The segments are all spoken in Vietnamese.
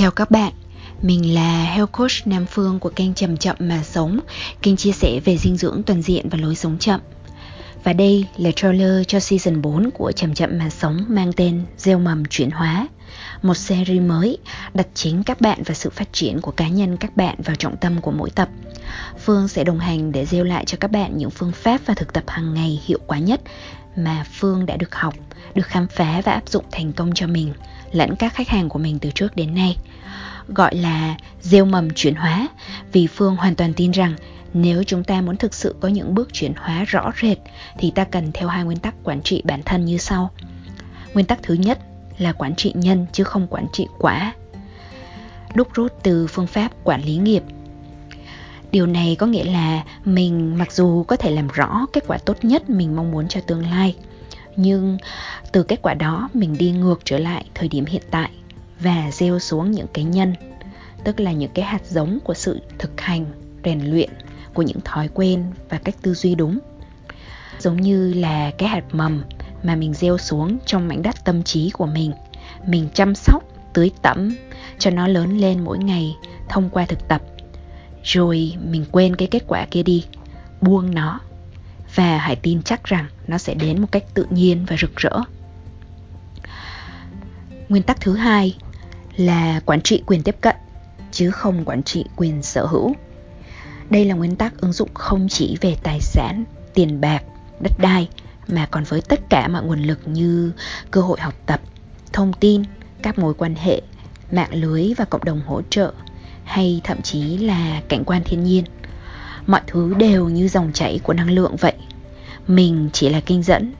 Chào các bạn, mình là Health Coach Nam Phương của kênh Chầm Chậm Mà Sống, kênh chia sẻ về dinh dưỡng toàn diện và lối sống chậm. Và đây là trailer cho season 4 của Chầm Chậm Mà Sống mang tên Gieo Mầm Chuyển Hóa, một series mới đặt chính các bạn và sự phát triển của cá nhân các bạn vào trọng tâm của mỗi tập. Phương sẽ đồng hành để gieo lại cho các bạn những phương pháp và thực tập hàng ngày hiệu quả nhất mà Phương đã được học, được khám phá và áp dụng thành công cho mình lẫn các khách hàng của mình từ trước đến nay. Gọi là gieo mầm chuyển hóa vì Phương hoàn toàn tin rằng nếu chúng ta muốn thực sự có những bước chuyển hóa rõ rệt thì ta cần theo hai nguyên tắc quản trị bản thân như sau. Nguyên tắc thứ nhất là quản trị nhân chứ không quản trị quả, đúc rút từ phương pháp quản lý nghiệp. Điều này có nghĩa là mình mặc dù có thể làm rõ kết quả tốt nhất mình mong muốn cho tương lai, nhưng từ kết quả đó mình đi ngược trở lại thời điểm hiện tại và gieo xuống những cái nhân, tức là những cái hạt giống của sự thực hành, rèn luyện, của những thói quen và cách tư duy đúng. Giống như là cái hạt mầm mà mình gieo xuống trong mảnh đất tâm trí của mình chăm sóc, tưới tẩm cho nó lớn lên mỗi ngày thông qua thực tập. Rồi mình quên cái kết quả kia đi, buông nó và hãy tin chắc rằng nó sẽ đến một cách tự nhiên và rực rỡ. Nguyên tắc thứ hai là quản trị quyền tiếp cận chứ không quản trị quyền sở hữu. Đây là nguyên tắc ứng dụng không chỉ về tài sản, tiền bạc, đất đai mà còn với tất cả mọi nguồn lực như cơ hội học tập, thông tin, các mối quan hệ, mạng lưới và cộng đồng hỗ trợ, hay thậm chí là cảnh quan thiên nhiên. Mọi thứ đều như dòng chảy của năng lượng vậy. Mình chỉ là kênh dẫn.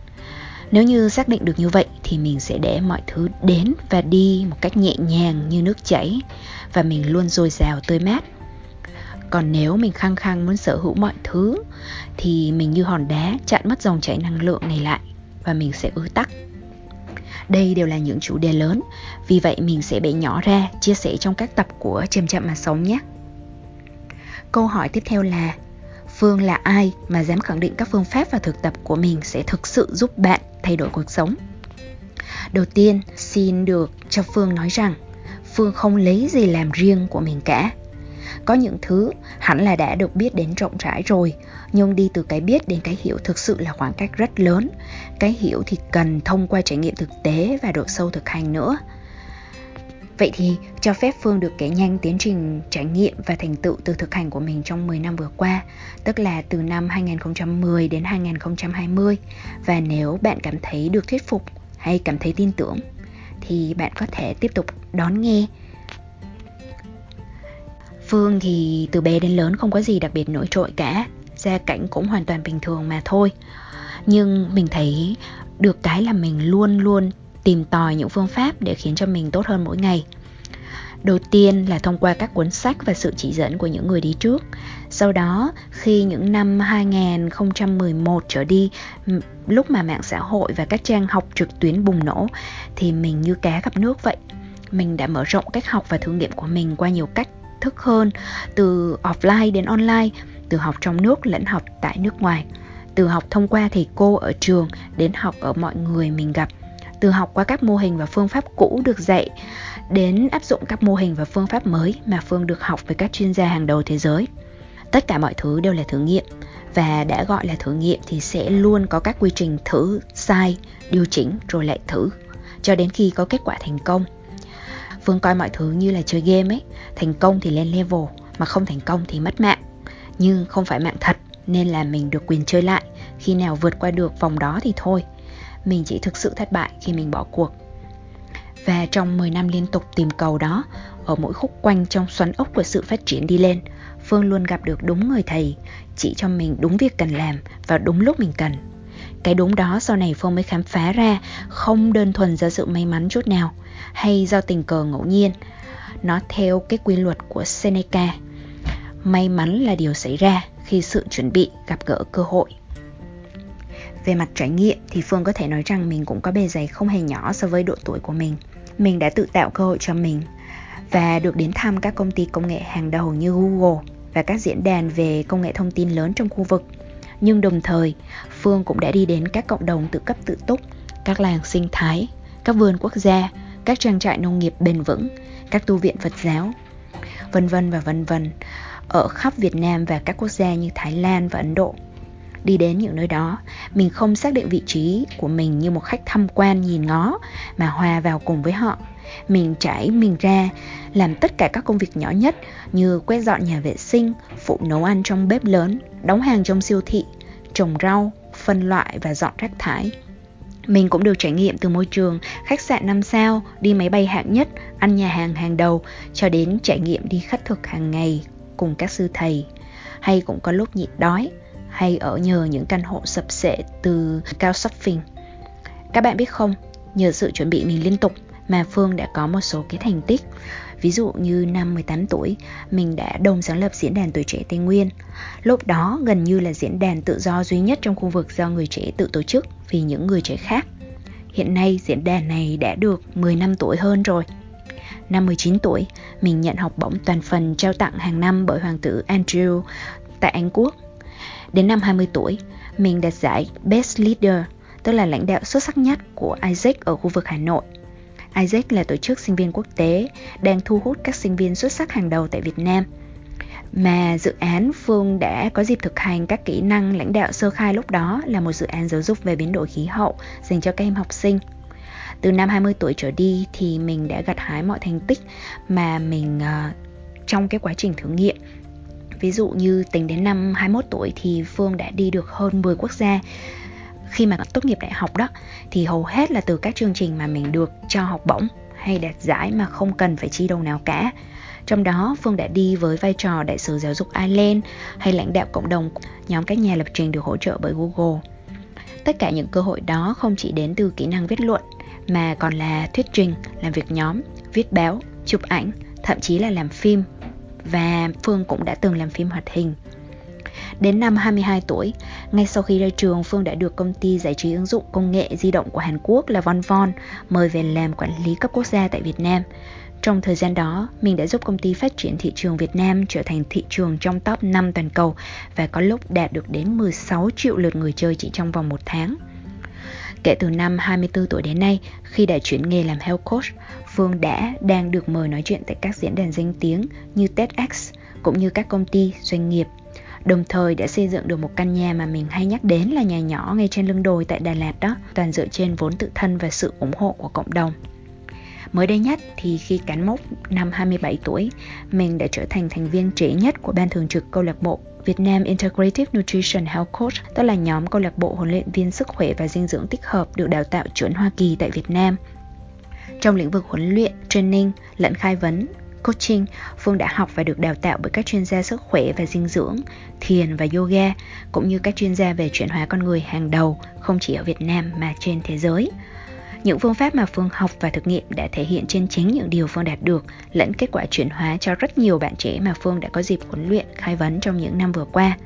Nếu như xác định được như vậy thì mình sẽ để mọi thứ đến và đi một cách nhẹ nhàng như nước chảy và mình luôn dồi dào tươi mát. Còn nếu mình khăng khăng muốn sở hữu mọi thứ thì mình như hòn đá chặn mất dòng chảy năng lượng này lại và mình sẽ ứ tắc. Đây đều là những chủ đề lớn, vì vậy mình sẽ bẻ nhỏ ra, chia sẻ trong các tập của Chầm Chậm Mà Sống nhé. Câu hỏi tiếp theo là, Phương là ai mà dám khẳng định các phương pháp và thực tập của mình sẽ thực sự giúp bạn thay đổi cuộc sống? Đầu tiên, xin được cho Phương nói rằng, Phương không lấy gì làm riêng của mình cả. Có những thứ hẳn là đã được biết đến rộng rãi rồi, nhưng đi từ cái biết đến cái hiểu thực sự là khoảng cách rất lớn. Cái hiểu thì cần thông qua trải nghiệm thực tế và độ sâu thực hành nữa. Vậy thì cho phép Phương được kể nhanh tiến trình trải nghiệm và thành tựu từ thực hành của mình trong 10 năm vừa qua, tức là từ năm 2010 đến 2020. Và nếu bạn cảm thấy được thuyết phục hay cảm thấy tin tưởng thì bạn có thể tiếp tục đón nghe. Phương thì từ bé đến lớn không có gì đặc biệt nổi trội cả, gia cảnh cũng hoàn toàn bình thường mà thôi. Nhưng mình thấy được cái là mình luôn luôn tìm tòi những phương pháp để khiến cho mình tốt hơn mỗi ngày. Đầu tiên là thông qua các cuốn sách và sự chỉ dẫn của những người đi trước. Sau đó, khi những năm 2011 trở đi, lúc mà mạng xã hội và các trang học trực tuyến bùng nổ, thì mình như cá gặp nước vậy. Mình đã mở rộng cách học và thử nghiệm của mình qua nhiều cách thức hơn, từ offline đến online, từ học trong nước lẫn học tại nước ngoài, từ học thông qua thầy cô ở trường đến học ở mọi người mình gặp, từ học qua các mô hình và phương pháp cũ được dạy đến áp dụng các mô hình và phương pháp mới mà Phương được học với các chuyên gia hàng đầu thế giới. Tất cả mọi thứ đều là thử nghiệm, và đã gọi là thử nghiệm thì sẽ luôn có các quy trình thử, sai, điều chỉnh rồi lại thử cho đến khi có kết quả thành công. Phương coi mọi thứ như là chơi game ấy, thành công thì lên level, mà không thành công thì mất mạng. Nhưng không phải mạng thật, nên là mình được quyền chơi lại, khi nào vượt qua được vòng đó thì thôi. Mình chỉ thực sự thất bại khi mình bỏ cuộc. Và trong 10 năm liên tục tìm cầu đó, ở mỗi khúc quanh trong xoắn ốc của sự phát triển đi lên, Phương luôn gặp được đúng người thầy, chỉ cho mình đúng việc cần làm và đúng lúc mình cần. Cái đúng đó sau này Phương mới khám phá ra, không đơn thuần do sự may mắn chút nào, hay do tình cờ ngẫu nhiên. Nó theo cái quy luật của Seneca. May mắn là điều xảy ra khi sự chuẩn bị gặp gỡ cơ hội. Về mặt trải nghiệm thì Phương có thể nói rằng mình cũng có bề dày không hề nhỏ so với độ tuổi của mình. Mình đã tự tạo cơ hội cho mình và được đến thăm các công ty công nghệ hàng đầu như Google và các diễn đàn về công nghệ thông tin lớn trong khu vực. Nhưng đồng thời, Phương cũng đã đi đến các cộng đồng tự cấp tự túc, các làng sinh thái, các vườn quốc gia, các trang trại nông nghiệp bền vững, các tu viện Phật giáo, vân vân và vân vân ở khắp Việt Nam và các quốc gia như Thái Lan và Ấn Độ. Đi đến những nơi đó, mình không xác định vị trí của mình như một khách tham quan nhìn ngó mà hòa vào cùng với họ. Mình trải mình ra, làm tất cả các công việc nhỏ nhất như quét dọn nhà vệ sinh, phụ nấu ăn trong bếp lớn, đóng hàng trong siêu thị, trồng rau, phân loại và dọn rác thải. Mình cũng được trải nghiệm từ môi trường khách sạn 5 sao, đi máy bay hạng nhất, ăn nhà hàng hàng đầu, cho đến trải nghiệm đi khất thực hàng ngày cùng các sư thầy, hay cũng có lúc nhịn đói, hay ở nhờ những căn hộ sập xệ từ couchsurfing. Các bạn biết không, nhờ sự chuẩn bị mình liên tục mà Phương đã có một số cái thành tích. Ví dụ như năm 18 tuổi, mình đã đồng sáng lập Diễn đàn Tuổi Trẻ Tây Nguyên. Lúc đó gần như là diễn đàn tự do duy nhất trong khu vực do người trẻ tự tổ chức vì những người trẻ khác. Hiện nay diễn đàn này đã được 10 năm tuổi hơn rồi. Năm 19 tuổi, mình nhận học bổng toàn phần trao tặng hàng năm bởi Hoàng tử Andrew tại Anh Quốc. Đến năm 20 tuổi, mình đạt giải Best Leader, tức là lãnh đạo xuất sắc nhất của IZEC ở khu vực Hà Nội. IZEC là tổ chức sinh viên quốc tế đang thu hút các sinh viên xuất sắc hàng đầu tại Việt Nam. Mà dự án Phương đã có dịp thực hành các kỹ năng lãnh đạo sơ khai lúc đó là một dự án giáo dục về biến đổi khí hậu dành cho các em học sinh. Từ năm 20 tuổi trở đi thì mình đã gặt hái mọi thành tích mà mình trong cái quá trình thử nghiệm. Ví dụ như tính đến năm 21 tuổi thì Phương đã đi được hơn 10 quốc gia. Khi mà tốt nghiệp đại học đó thì hầu hết là từ các chương trình mà mình được cho học bổng hay đạt giải mà không cần phải chi đồng nào cả. Trong đó Phương đã đi với vai trò đại sứ giáo dục Ireland hay lãnh đạo cộng đồng nhóm các nhà lập trình được hỗ trợ bởi Google. Tất cả những cơ hội đó không chỉ đến từ kỹ năng viết luận mà còn là thuyết trình, làm việc nhóm, viết báo, chụp ảnh, thậm chí là làm phim. Và Phương cũng đã từng làm phim hoạt hình. Đến năm 22 tuổi, ngay sau khi ra trường, Phương đã được công ty giải trí ứng dụng công nghệ di động của Hàn Quốc là Von Von mời về làm quản lý cấp quốc gia tại Việt Nam. Trong thời gian đó, mình đã giúp công ty phát triển thị trường Việt Nam trở thành thị trường trong top 5 toàn cầu và có lúc đạt được đến 16 triệu lượt người chơi chỉ trong vòng 1 tháng. Kể từ năm 24 tuổi đến nay, khi đã chuyển nghề làm Health Coach, Phương đang được mời nói chuyện tại các diễn đàn danh tiếng như TEDx, cũng như các công ty, doanh nghiệp. Đồng thời đã xây dựng được một căn nhà mà mình hay nhắc đến là nhà nhỏ ngay trên lưng đồi tại Đà Lạt đó, toàn dựa trên vốn tự thân và sự ủng hộ của cộng đồng. Mới đây nhất thì khi cán mốc năm 27 tuổi, mình đã trở thành thành viên trẻ nhất của ban thường trực câu lạc bộ Việt Nam Integrative Nutrition Health Coach, tức là nhóm câu lạc bộ huấn luyện viên sức khỏe và dinh dưỡng tích hợp được đào tạo chuẩn Hoa Kỳ tại Việt Nam. Trong lĩnh vực huấn luyện, training, lẫn khai vấn, coaching, Phương đã học và được đào tạo bởi các chuyên gia sức khỏe và dinh dưỡng, thiền và yoga, cũng như các chuyên gia về chuyển hóa con người hàng đầu, không chỉ ở Việt Nam mà trên thế giới. Những phương pháp mà Phương học và thực nghiệm đã thể hiện trên chính những điều Phương đạt được lẫn kết quả chuyển hóa cho rất nhiều bạn trẻ mà Phương đã có dịp huấn luyện, khai vấn trong những năm vừa qua.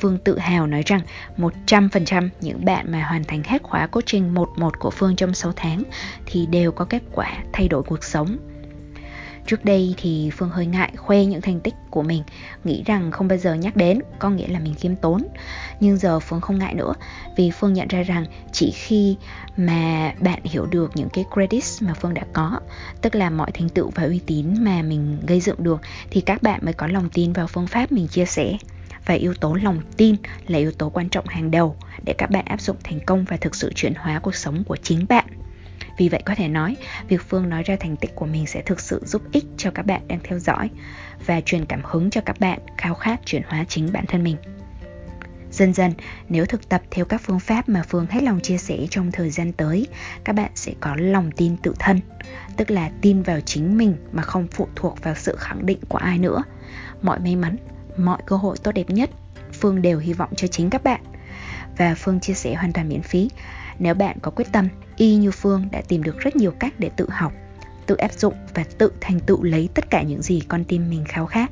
Phương tự hào nói rằng 100% những bạn mà hoàn thành hết khóa coaching 1-1 của Phương trong 6 tháng thì đều có kết quả thay đổi cuộc sống. Trước đây thì Phương hơi ngại khoe những thành tích của mình, nghĩ rằng không bao giờ nhắc đến, có nghĩa là mình khiêm tốn. Nhưng giờ Phương không ngại nữa, vì Phương nhận ra rằng chỉ khi mà bạn hiểu được những cái credits mà Phương đã có, tức là mọi thành tựu và uy tín mà mình gây dựng được, thì các bạn mới có lòng tin vào phương pháp mình chia sẻ. Và yếu tố lòng tin là yếu tố quan trọng hàng đầu để các bạn áp dụng thành công và thực sự chuyển hóa cuộc sống của chính bạn. Vì vậy có thể nói, việc Phương nói ra thành tích của mình sẽ thực sự giúp ích cho các bạn đang theo dõi và truyền cảm hứng cho các bạn khao khát chuyển hóa chính bản thân mình. Dần dần, nếu thực tập theo các phương pháp mà Phương hết lòng chia sẻ trong thời gian tới, các bạn sẽ có lòng tin tự thân, tức là tin vào chính mình mà không phụ thuộc vào sự khẳng định của ai nữa. Mọi may mắn, mọi cơ hội tốt đẹp nhất, Phương đều hy vọng cho chính các bạn. Và Phương chia sẻ hoàn toàn miễn phí. Nếu bạn có quyết tâm, y như Phương đã tìm được rất nhiều cách để tự học, tự áp dụng và tự thành tựu lấy tất cả những gì con tim mình khao khát.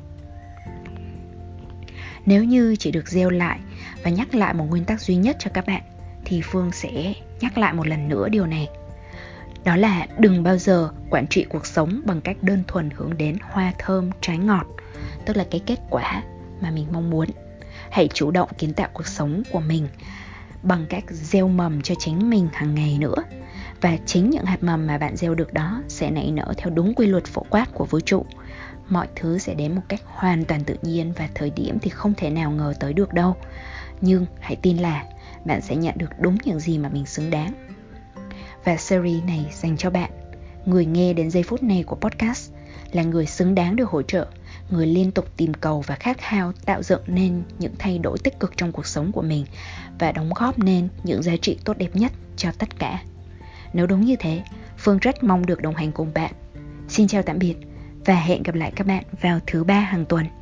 Nếu như chỉ được gieo lại và nhắc lại một nguyên tắc duy nhất cho các bạn, thì Phương sẽ nhắc lại một lần nữa điều này. Đó là đừng bao giờ quản trị cuộc sống bằng cách đơn thuần hướng đến hoa thơm trái ngọt, tức là cái kết quả mà mình mong muốn. Hãy chủ động kiến tạo cuộc sống của mình bằng cách gieo mầm cho chính mình hàng ngày nữa. Và chính những hạt mầm mà bạn gieo được đó sẽ nảy nở theo đúng quy luật phổ quát của vũ trụ. Mọi thứ sẽ đến một cách hoàn toàn tự nhiên và thời điểm thì không thể nào ngờ tới được đâu. Nhưng hãy tin là bạn sẽ nhận được đúng những gì mà mình xứng đáng. Và series này dành cho bạn, người nghe đến giây phút này của podcast, là người xứng đáng được hỗ trợ, người liên tục tìm cầu và khát khao tạo dựng nên những thay đổi tích cực trong cuộc sống của mình và đóng góp nên những giá trị tốt đẹp nhất cho tất cả. Nếu đúng như thế, Phương rất mong được đồng hành cùng bạn. Xin chào tạm biệt và hẹn gặp lại các bạn vào thứ 3 hàng tuần.